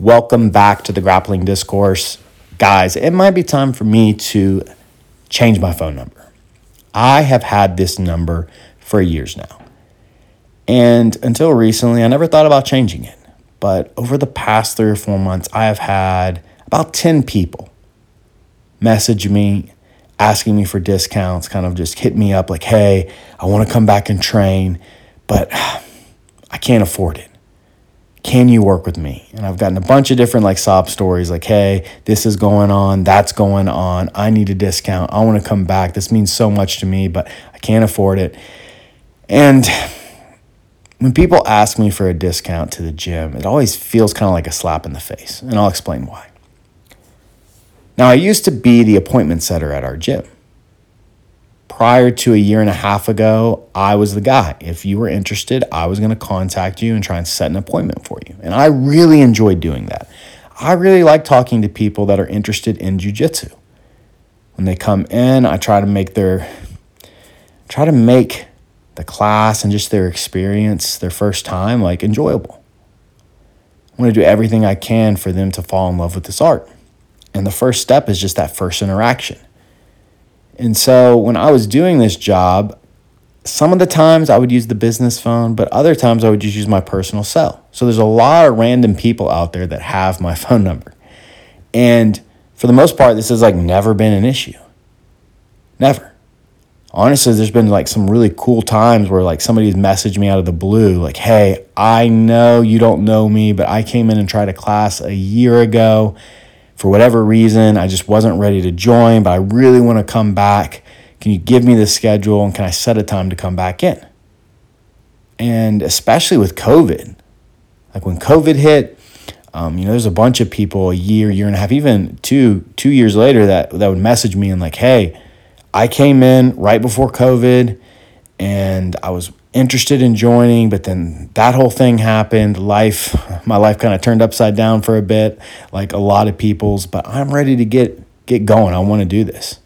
Welcome back to the Grappling Discourse. Guys, it might be time for me to change my phone number. I have had this number for years now. And until recently, I never thought about changing it. But over the past 3 or 4 months, I have had about 10 people message me, asking me for discounts, kind of just hit me up like, hey, I want to come back and train, but I can't afford it. Can you work with me? And I've gotten a bunch of different like sob stories like, hey, this is going on, that's going on, I need a discount, I want to come back, this means so much to me, but I can't afford it. And when people ask me for a discount to the gym, it always feels kind of like a slap in the face, and I'll explain why. Now, I used to be the appointment setter at our gym. Prior to a 1.5 years ago, I was the guy. If you were interested, I was going to contact you and try and set an appointment for you. And I really enjoyed doing that. I really like talking to people that are interested in jiu jitsu. When they come in, I try to make the class and just their experience, their first time, like enjoyable. I want to do everything I can for them to fall in love with this art. And the first step is just that first interaction. And so when I was doing this job, some of the times I would use the business phone, but other times I would just use my personal cell. So there's a lot of random people out there that have my phone number. And for the most part, this has like never been an issue. Never. Honestly, there's been like some really cool times where like somebody's messaged me out of the blue, like, hey, I know you don't know me, but I came in and tried a class a year ago. For whatever reason, I just wasn't ready to join, but I really want to come back. Can you give me the schedule and can I set a time to come back in? And especially with COVID, like when COVID hit, there's a bunch of people a year, 1.5 years, even two years later that would message me and like, hey, I came in right before COVID and I was interested in joining, but then that whole thing happened. My life kind of turned upside down for a bit, like a lot of people's, but I'm ready to get going. I want to do this.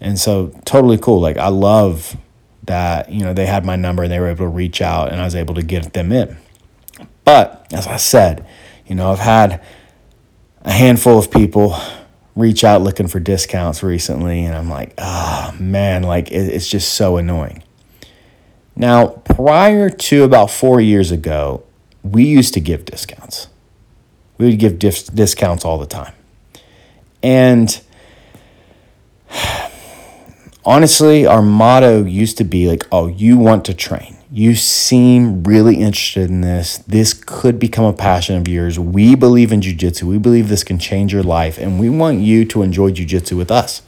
And so totally cool. Like I love that, they had my number and they were able to reach out and I was able to get them in. But as I said, I've had a handful of people reach out looking for discounts recently. And I'm like, oh man, like it's just so annoying. Now, prior to about 4 years ago, we used to give discounts. We would give discounts all the time. And honestly, our motto used to be like, oh, you want to train. You seem really interested in this. This could become a passion of yours. We believe in jiu-jitsu. We believe this can change your life. And we want you to enjoy jiu-jitsu with us.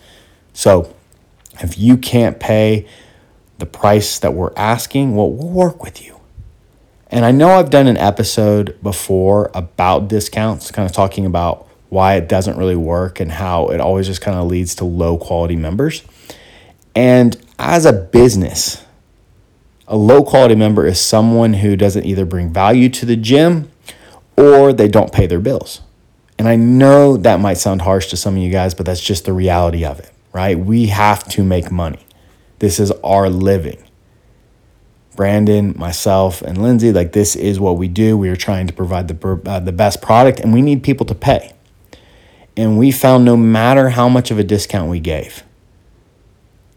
So if you can't pay the price that we're asking, well, we'll work with you. And I know I've done an episode before about discounts, kind of talking about why it doesn't really work and how it always just kind of leads to low quality members. And as a business, a low quality member is someone who doesn't either bring value to the gym or they don't pay their bills. And I know that might sound harsh to some of you guys, but that's just the reality of it, right? We have to make money. This is our living. Brandon, myself, and Lindsay, like this is what we do. We are trying to provide the best product, and we need people to pay. And we found no matter how much of a discount we gave,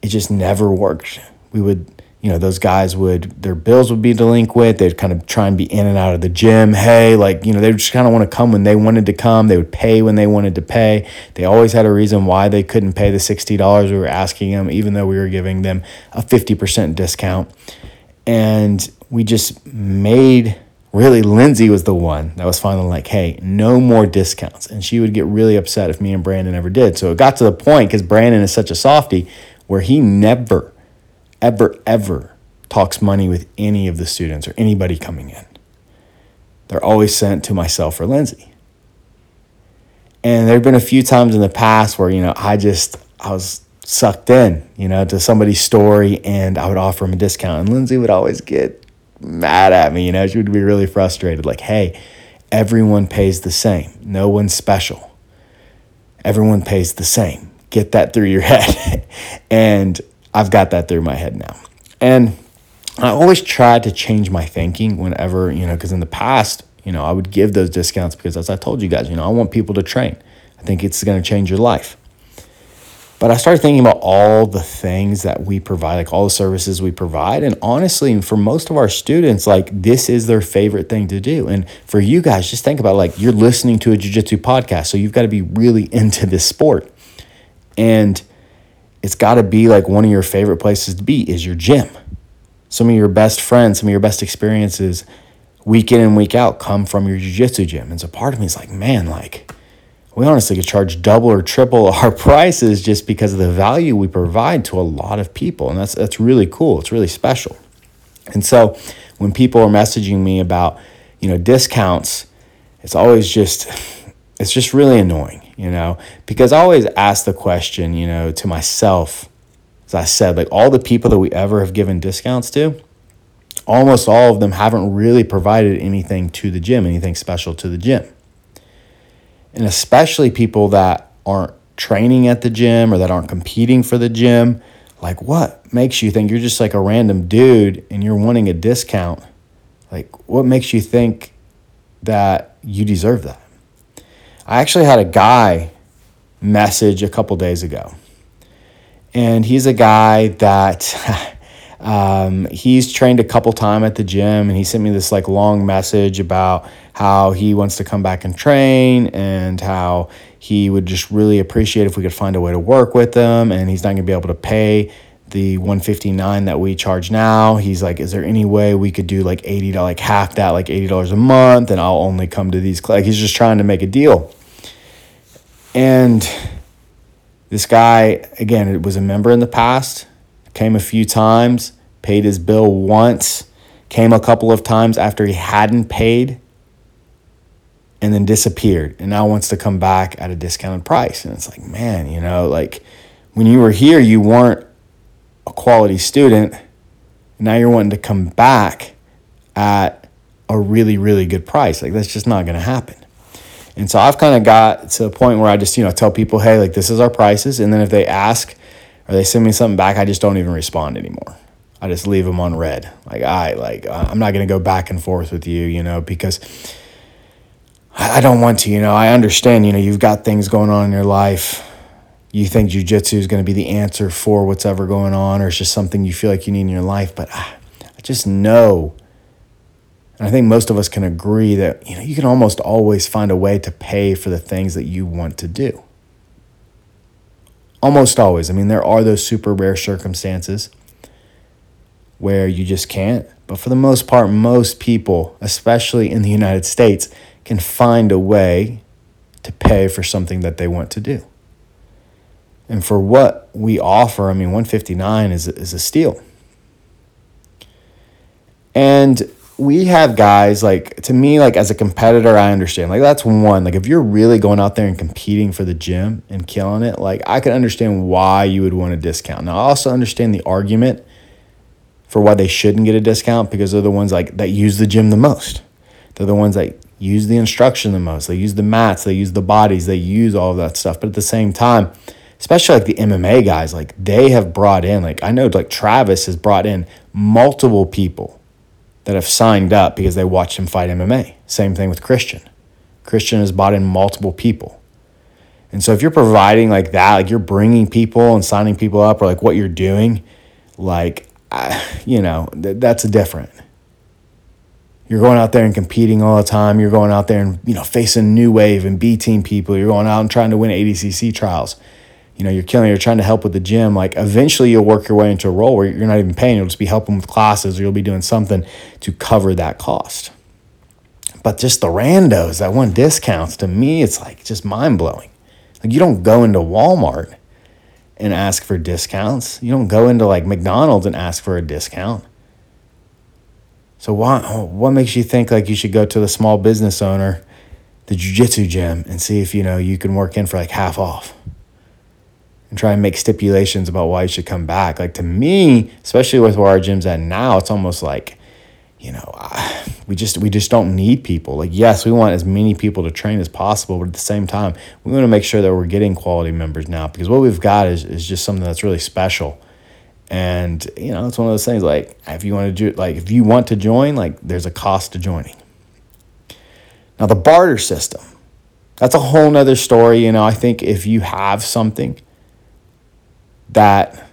it just never worked. We would, those guys would, their bills would be delinquent. They'd kind of try and be in and out of the gym. Hey, like, they just kind of want to come when they wanted to come. They would pay when they wanted to pay. They always had a reason why they couldn't pay the $60 we were asking them, even though we were giving them a 50% discount. And we just Lindsay was the one that was finally like, hey, no more discounts. And she would get really upset if me and Brandon ever did. So it got to the point, because Brandon is such a softie, where he never ever talks money with any of the students or anybody coming in. They're always sent to myself or Lindsay. And there have been a few times in the past where, I was sucked in, to somebody's story and I would offer them a discount. And Lindsay would always get mad at me, she would be really frustrated. Like, hey, everyone pays the same. No one's special. Everyone pays the same. Get that through your head. And I've got that through my head now. And I always try to change my thinking whenever, because in the past, You know, I would give those discounts because, as I told you guys, you know, I want people to train. I think it's going to change your life. But I started thinking about all the things that we provide, like all the services we provide. And honestly, for most of our students, like, this is their favorite thing to do. And for you guys, just think about it, like, you're listening to a jiu-jitsu podcast, so you've got to be really into this sport. And it's got to be like one of your favorite places to be is your gym. Some of your best friends, some of your best experiences week in and week out come from your jiu-jitsu gym. And so part of me is like, man, like, we honestly could charge double or triple our prices just because of the value we provide to a lot of people. And that's really cool. It's really special. And so when people are messaging me about, you know, discounts, it's always just, it's just really annoying, you know, because I always ask the question, you know, to myself, as I said, like, all the people that we ever have given discounts to, almost all of them haven't really provided anything to the gym, anything special to the gym. And especially people that aren't training at the gym or that aren't competing for the gym, like, what makes you think you're just like a random dude and you're wanting a discount? Like, what makes you think that you deserve that? I actually had a guy message a couple days ago, and he's a guy that he's trained a couple times at the gym, and he sent me this like long message about how he wants to come back and train and how he would just really appreciate if we could find a way to work with him, and he's not going to be able to pay the $159 that we charge now. He's like, is there any way we could do like $80, like half that, like $80 a month, and I'll only come to these classes. Like, he's just trying to make a deal. And this guy, again, it was a member in the past, came a few times, paid his bill once, came a couple of times after he hadn't paid, and then disappeared, and now wants to come back at a discounted price. And it's like, man, you know, like, when you were here, you weren't a quality student. Now you're wanting to come back at a really, really good price. Like, that's just not going to happen. And so I've kind of got to a point where I just, you know, tell people, hey, like, this is our prices. And then if they ask or they send me something back, I just don't even respond anymore. I just leave them on red. Like, I'm not going to go back and forth with you, you know, because I don't want to, you know. I understand, you know, you've got things going on in your life. You think jiu-jitsu is going to be the answer for what's ever going on, or it's just something you feel like you need in your life. But I just know, and I think most of us can agree that, you know, you can almost always find a way to pay for the things that you want to do. Almost always. I mean, there are those super rare circumstances where you just can't. But for the most part, most people, especially in the United States, can find a way to pay for something that they want to do. And for what we offer, I mean, $159 is a steal. And we have guys, like, to me, like, as a competitor, I understand. Like, that's one. Like, if you're really going out there and competing for the gym and killing it, like, I can understand why you would want a discount. Now, I also understand the argument for why they shouldn't get a discount, because they're the ones, like, that use the gym the most. They're the ones that use the instruction the most. They use the mats. They use the bodies. They use all of that stuff. But at the same time, especially like the MMA guys, like, they have brought in, like, I know, like, Travis has brought in multiple people that have signed up because they watched him fight MMA. Same thing with Christian. Christian has brought in multiple people. And so if you're providing like that, like, you're bringing people and signing people up, or like what you're doing, like, you know, that's different. You're going out there and competing all the time. You're going out there and, you know, facing New Wave and B-team people. You're going out and trying to win ADCC trials. You know, you're killing it. You're trying to help with the gym. Like, eventually you'll work your way into a role where you're not even paying. You'll just be helping with classes, or you'll be doing something to cover that cost. But just the randos that want discounts, to me, it's like just mind-blowing. Like, you don't go into Walmart and ask for discounts. You don't go into like McDonald's and ask for a discount. So what makes you think like you should go to the small business owner, the jiu-jitsu gym, and see if, you know, you can work in for like half off? And try and make stipulations about why you should come back. Like, to me, especially with where our gym's at now, it's almost like, you know, we just don't need people. Like, yes, we want as many people to train as possible, but at the same time, we want to make sure that we're getting quality members now, because what we've got is just something that's really special. And, you know, it's one of those things, like, if you want to join, like, there's a cost to joining. Now, the barter system, that's a whole nother story. You know, I think if you have something that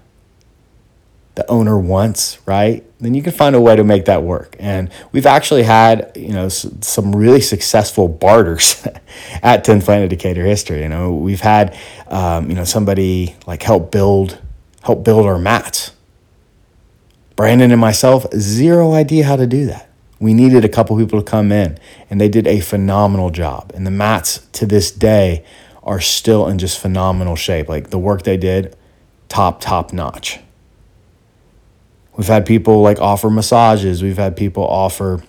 the owner wants, right, then you can find a way to make that work. And we've actually had, you know, some really successful barters at 10th Planet Decatur history. You know, we've had, you know, somebody like help build our mats. Brandon and myself, zero idea how to do that. We needed a couple people to come in, and they did a phenomenal job. And the mats to this day are still in just phenomenal shape. Like the work they did, top notch. We've had people like offer massages. We've had people offer,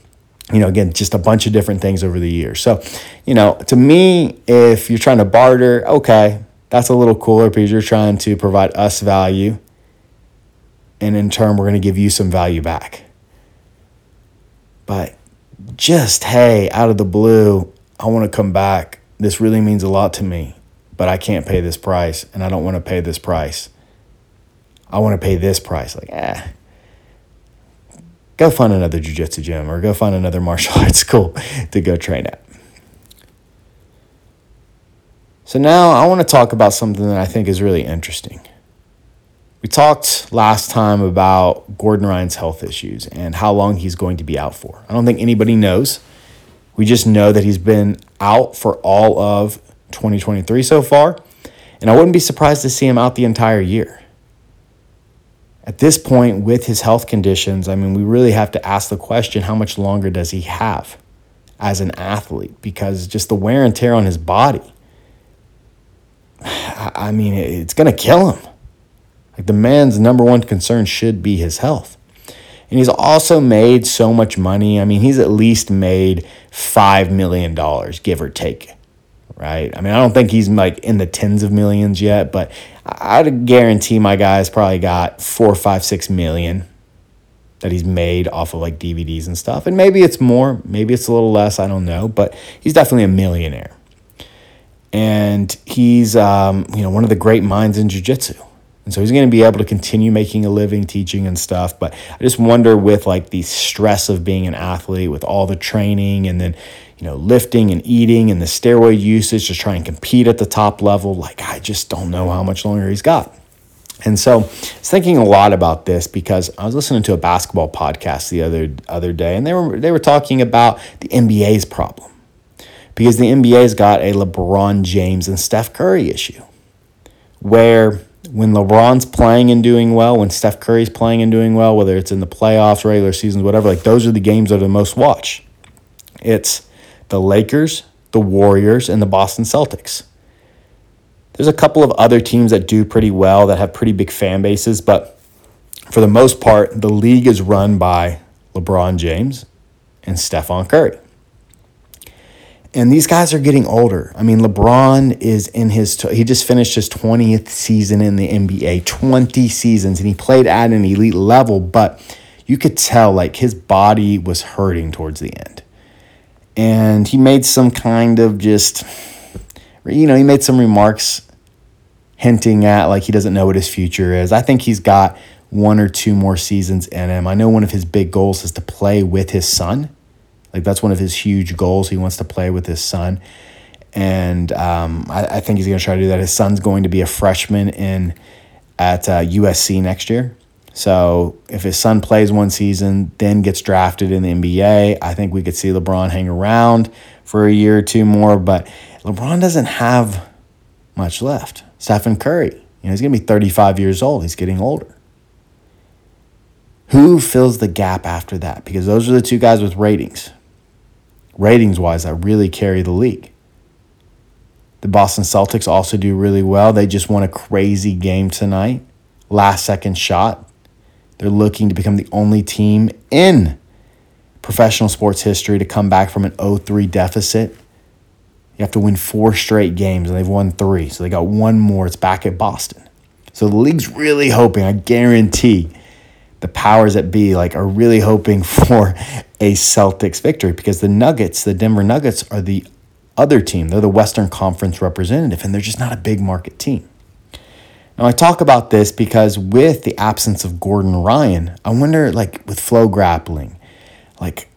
you know, again, just a bunch of different things over the years. So, you know, to me, if you're trying to barter, okay, that's a little cooler because you're trying to provide us value. And in turn, we're going to give you some value back. But just, hey, out of the blue, I want to come back. This really means a lot to me, but I can't pay this price, and I don't want to pay this price. I want to pay this price. Like, go find another jiu-jitsu gym or go find another martial arts school to go train at. So now I want to talk about something that I think is really interesting. We talked last time about Gordon Ryan's health issues and how long he's going to be out for. I don't think anybody knows. We just know that he's been out for all of 2023 so far, and I wouldn't be surprised to see him out the entire year. At this point, with his health conditions, I mean, we really have to ask the question, how much longer does he have as an athlete? Because just the wear and tear on his body, I mean, it's going to kill him. Like the man's number one concern should be his health. And he's also made so much money. I mean, he's at least made $5 million, give or take, right? I mean, I don't think he's like in the tens of millions yet, but I'd guarantee my guy's probably got $4, $5, $6 million that he's made off of like DVDs and stuff. And maybe it's more, maybe it's a little less, I don't know, but he's definitely a millionaire. And he's, you know, one of the great minds in jiu-jitsu. And so he's going to be able to continue making a living, teaching and stuff. But I just wonder with like the stress of being an athlete, with all the training and then, you know, lifting and eating and the steroid usage to try and compete at the top level, like I just don't know how much longer he's got. And so I was thinking a lot about this because I was listening to a basketball podcast the other day, and they were talking about the NBA's problem because the NBA's got a LeBron James and Steph Curry issue where when LeBron's playing and doing well, when Steph Curry's playing and doing well, whether it's in the playoffs, regular seasons, whatever, like those are the games that are the most watched. It's the Lakers, the Warriors, and the Boston Celtics. There's a couple of other teams that do pretty well that have pretty big fan bases, but for the most part, the league is run by LeBron James and Stephon Curry. And these guys are getting older. I mean, LeBron is in his, he just finished his 20th season in the NBA, 20 seasons, and he played at an elite level, but you could tell like his body was hurting towards the end. And he made some kind of just, you know, he made some remarks hinting at like he doesn't know what his future is. I think he's got one or two more seasons in him. I know one of his big goals is to play with his son. Like that's one of his huge goals. He wants to play with his son. And I think he's going to try to do that. His son's going to be a freshman at USC next year. So if his son plays one season, then gets drafted in the NBA, I think we could see LeBron hang around for a year or two more. But LeBron doesn't have much left. Stephen Curry, you know, he's going to be 35 years old. He's getting older. Who fills the gap after that? Because those are the two guys with ratings. Ratings-wise, I really carry the league. The Boston Celtics also do really well. They just won a crazy game tonight. Last-second shot. They're looking to become the only team in professional sports history to come back from an 0-3 deficit. You have to win 4 straight games, and they've won 3. So they got one more. It's back at Boston. So the league's really hoping, I guarantee, the powers that be like are really hoping for a Celtics victory because the Nuggets, the Denver Nuggets, are the other team. They're the Western Conference representative, and they're just not a big market team. Now, I talk about this because with the absence of Gordon Ryan, I wonder, like with Flo Grappling, like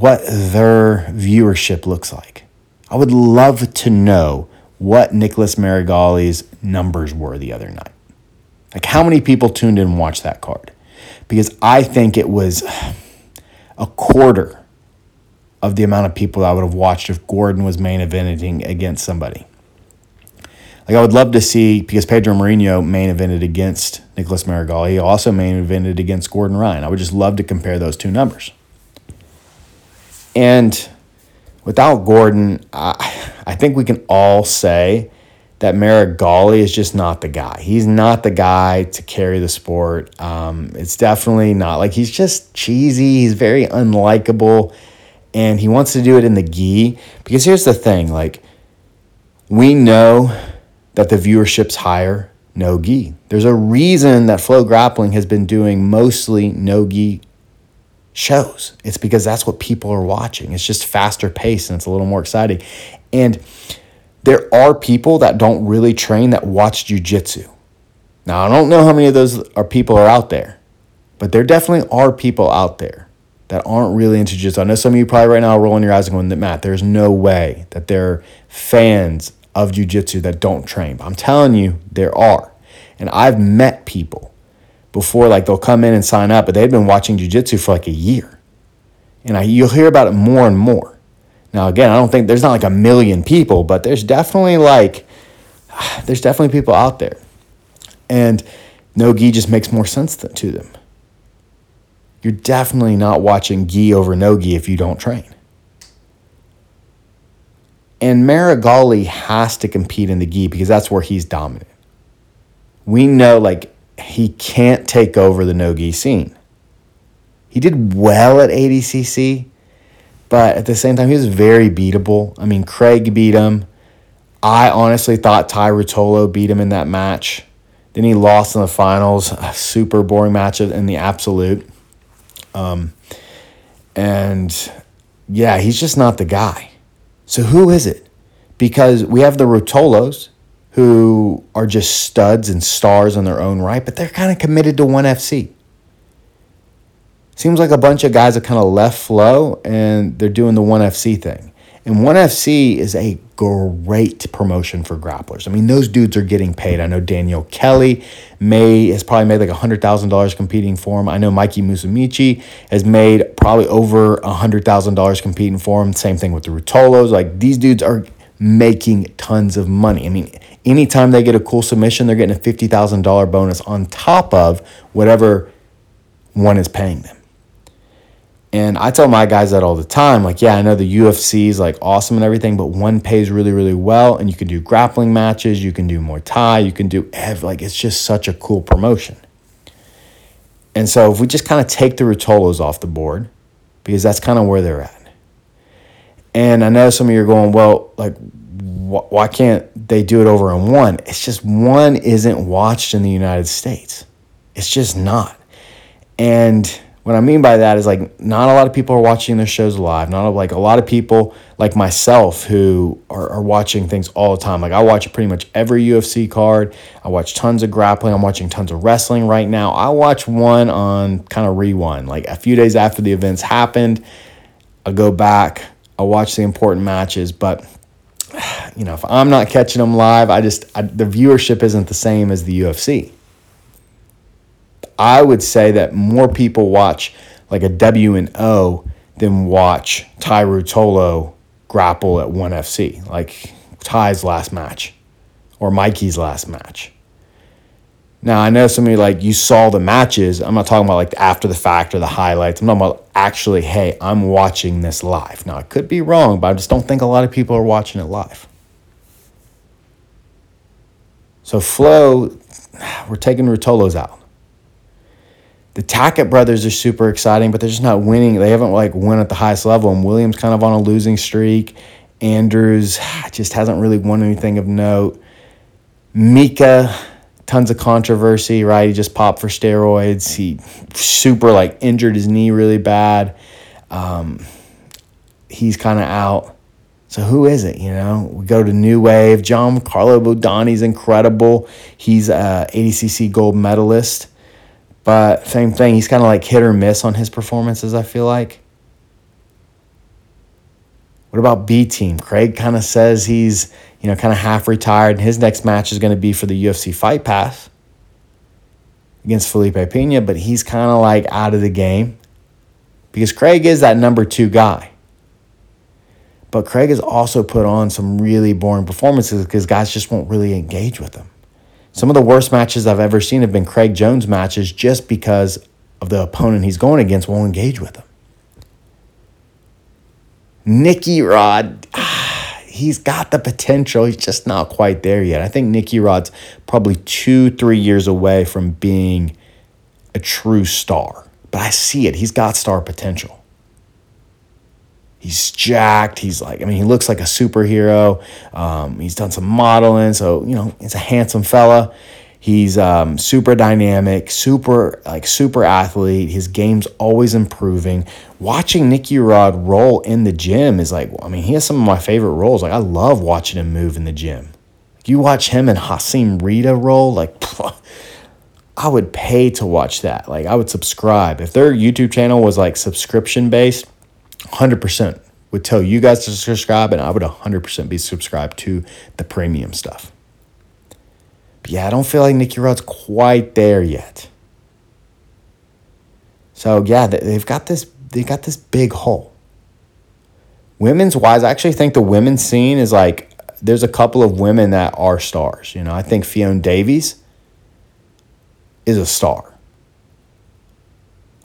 what their viewership looks like. I would love to know what Nicholas Meregali's numbers were the other night. Like, how many people tuned in and watched that card? Because I think it was a quarter of the amount of people I would have watched if Gordon was main eventing against somebody. Like, I would love to see, because Pedro Mourinho main evented against Nicholas Meregali. He also main evented against Gordon Ryan. I would just love to compare those two numbers. And without Gordon, I think we can all say that Meregali is just not the guy. He's not the guy to carry the sport. It's definitely not. Like, he's just cheesy. He's very unlikable. And he wants to do it in the gi. Because here's the thing. Like, we know that the viewership's higher no gi. There's a reason that Flo Grappling has been doing mostly no gi shows. It's because that's what people are watching. It's just faster paced and it's a little more exciting. And there are people that don't really train that watch jiu jitsu. Now, I don't know how many of those are people are out there, but there definitely are people out there that aren't really into jiu jitsu. I know some of you probably right now are rolling your eyes and going, Matt, there's no way that there are fans of jiu jitsu that don't train. But I'm telling you, there are. And I've met people before, like they'll come in and sign up, but they've been watching jiu jitsu for like a year. And you'll hear about it more and more. Now, again, I don't think there's not like a million people, but there's definitely people out there. And no gi just makes more sense to them. You're definitely not watching gi over no gi if you don't train. And Meregali has to compete in the gi because that's where he's dominant. We know, like, he can't take over the no gi scene. He did well at ADCC. But at the same time, he was very beatable. I mean, Craig beat him. I honestly thought Tye Ruotolo beat him in that match. Then he lost in the finals. A super boring match in the absolute. And yeah, he's just not the guy. So who is it? Because we have the Ruotolos, who are just studs and stars in their own right, but they're kind of committed to ONE FC. Seems like a bunch of guys have kind of left Flow and they're doing the ONE FC thing. And ONE FC is a great promotion for grapplers. I mean, those dudes are getting paid. I know Daniel Kelly has probably made like $100,000 competing for him. I know Mikey Musumeci has made probably over $100,000 competing for him. Same thing with the Ruotolos. Like, these dudes are making tons of money. I mean, anytime they get a cool submission, they're getting a $50,000 bonus on top of whatever one is paying them. And I tell my guys that all the time, like, yeah, I know the UFC is like awesome and everything, but one pays really, really well, and you can do grappling matches, you can do Muay Thai, you can do like, it's just such a cool promotion. And so if we just kind of take the Ruotolos off the board, because that's kind of where they're at. And I know some of you are going, well, like, why can't they do it over in ONE? It's just ONE isn't watched in the United States. It's just not. And what I mean by that is, like, not a lot of people are watching their shows live. Not like a lot of people like myself who are watching things all the time. Like, I watch pretty much every UFC card. I watch tons of grappling. I'm watching tons of wrestling right now. I watch ONE on kind of rewind. Like, a few days after the events happened, I go back. I watch the important matches. But, you know, if I'm not catching them live, the viewership isn't the same as the UFC. I would say that more people watch like a W&O than watch Tye Ruotolo grapple at ONE FC, like Ty's last match or Mikey's last match. Now, I know some of you, like, you saw the matches. I'm not talking about like after the fact or the highlights. I'm talking about actually, hey, I'm watching this live. Now, I could be wrong, but I just don't think a lot of people are watching it live. So Flo, we're taking Ruotolo's out. The Tackett brothers are super exciting, but they're just not winning. They haven't, like, won at the highest level. And Williams kind of on a losing streak. Andrews just hasn't really won anything of note. Mika, tons of controversy, right? He just popped for steroids. He super, like, injured his knee really bad. He's kind of out. So who is it, you know? We go to New Wave. Giancarlo Bodoni's incredible. He's an ADCC gold medalist. But same thing, he's kind of like hit or miss on his performances, I feel like. What about B team? Craig kind of says he's, kind of half retired, and his next match is going to be for the UFC Fight Pass against Felipe Pena, but he's kind of like out of the game because Craig is that number two guy. But Craig has also put on some really boring performances because guys just won't really engage with him. Some of the worst matches I've ever seen have been Craig Jones matches just because of the opponent he's going against won't engage with him. Nicky Rod, he's got the potential. He's just not quite there yet. I think Nicky Rod's probably 2-3 years away from being a true star. But I see it. He's got star potential. He's jacked. He's like, he looks like a superhero. He's done some modeling. So, he's a handsome fella. He's super dynamic, super athlete. His game's always improving. Watching Nicky Rod roll in the gym is like, he has some of my favorite rolls. Like, I love watching him move in the gym. Like, you watch him and Haisam Hatta roll, like, I would pay to watch that. Like, I would subscribe. If their YouTube channel was like subscription based, 100% would tell you guys to subscribe, and I would 100% be subscribed to the premium stuff. But yeah, I don't feel like Nicky Rod's quite there yet. So yeah, they got this big hole. Women's wise, I actually think the women's scene is like, there's a couple of women that are stars. I think Fiona Davies is a star.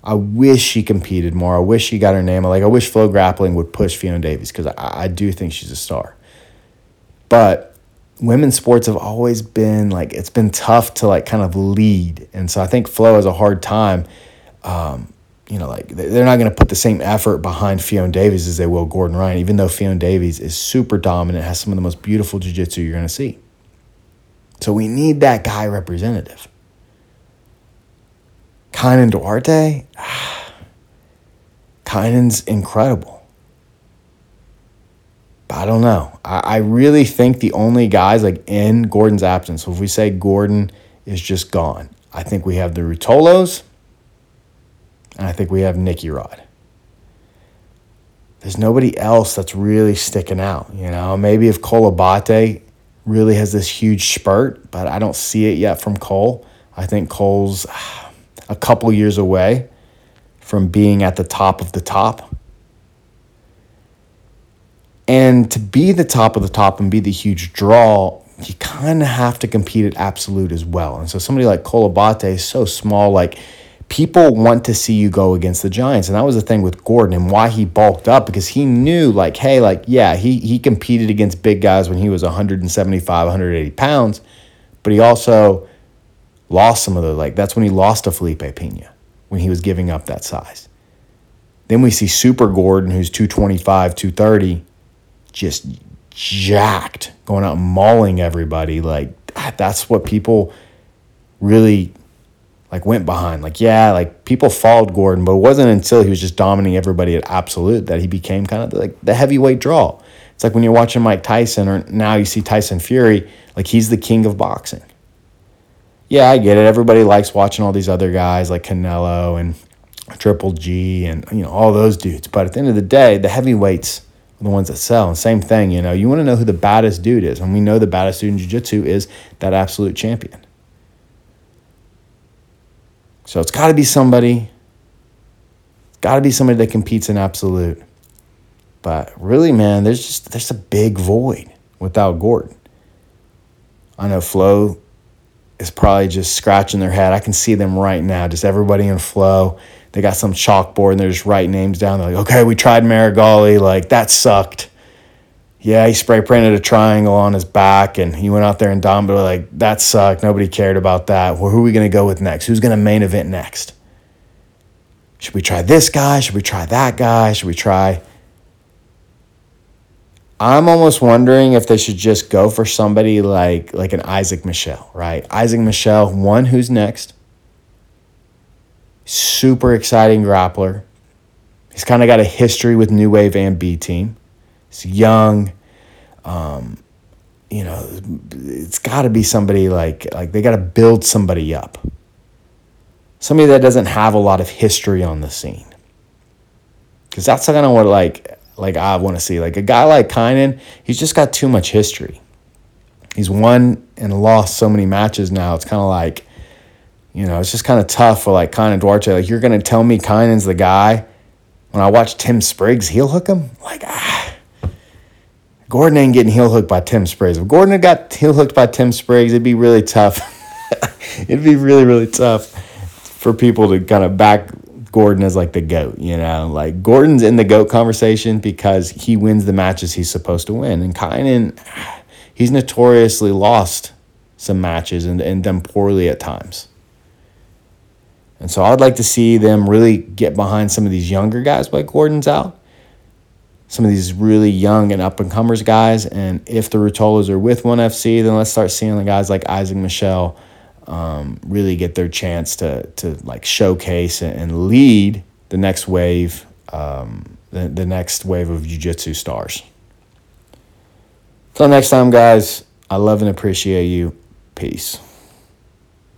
I wish she competed more. I wish she got her name. I wish Flo Grappling would push Fiona Davies because I do think she's a star. But women's sports have always been it's been tough to kind of lead. And so I think Flo has a hard time. They're not going to put the same effort behind Fiona Davies as they will Gordon Ryan, even though Fiona Davies is super dominant, has some of the most beautiful jiu jitsu you're going to see. So we need that guy representative. Kynan Duarte, Kynan's incredible. But I don't know. I really think the only guys in Gordon's absence, so if we say Gordon is just gone, I think we have the Ruotolos, and I think we have Nicky Rod. There's nobody else that's really sticking out. Maybe if Cole Abate really has this huge spurt, but I don't see it yet from Cole. I think Cole's a couple years away from being at the top of the top. And to be the top of the top and be the huge draw, you kind of have to compete at absolute as well. And so somebody like Cole Abate is so small, people want to see you go against the giants. And that was the thing with Gordon and why he bulked up, because he knew he competed against big guys when he was 175, 180 pounds, but he also lost some of those. That's when he lost to Felipe Pena, when he was giving up that size. Then we see Super Gordon, who's 225, 230, just jacked, going out and mauling everybody. That's what people really went behind. People followed Gordon, but it wasn't until he was just dominating everybody at absolute that he became kind of the heavyweight draw. It's like when you're watching Mike Tyson, or now you see Tyson Fury, he's the king of boxing. Yeah, I get it. Everybody likes watching all these other guys like Canelo and Triple G and, all those dudes. But at the end of the day, the heavyweights are the ones that sell. And same thing, you want to know who the baddest dude is. And we know the baddest dude in jiu-jitsu is that absolute champion. So it's got to be somebody. It's got to be somebody that competes in absolute. But really, man, there's a big void without Gordon. I know Flo is probably just scratching their head. I can see them right now, just everybody in flow. They got some chalkboard and they're just writing names down. They're okay, we tried Meregali. That sucked. Yeah, he spray printed a triangle on his back and he went out there and dominated. That sucked. Nobody cared about that. Well, who are we going to go with next? Who's going to main event next? Should we try this guy? Should we try that guy? Should we try... I'm almost wondering if they should just go for somebody like an Isaac Michelle, right? Isaac Michelle, one, who's next? Super exciting grappler. He's kind of got a history with New Wave and B Team. He's young. It's got to be somebody like they got to build somebody up. Somebody that doesn't have a lot of history on the scene. Because that's kind of what like I want to see. Like a guy like Kynan, he's just got too much history. He's won and lost so many matches now. It's kind of like, you know, it's just kind of tough for like Kynan Duarte. Like, you're going to tell me Kynan's the guy when I watch Tim Spriggs heel hook him? Like, Gordon ain't getting heel hooked by Tim Spriggs. If Gordon had got heel hooked by Tim Spriggs, it'd be really tough. It'd be really, really tough for people to kind of back Gordon as like the GOAT, you know? Like, Gordon's in the GOAT conversation because he wins the matches he's supposed to win. And Kynan, he's notoriously lost some matches and done poorly at times. And so I'd like to see them really get behind some of these younger guys like Gordon's out. Some of these really young and up-and-comers guys. And if the Ruotolos are with ONE FC, then let's start seeing the guys like Isaac Michelle really get their chance to like showcase and lead the next wave, the next wave of jiu-jitsu stars. Till next time, guys, I love and appreciate you. Peace.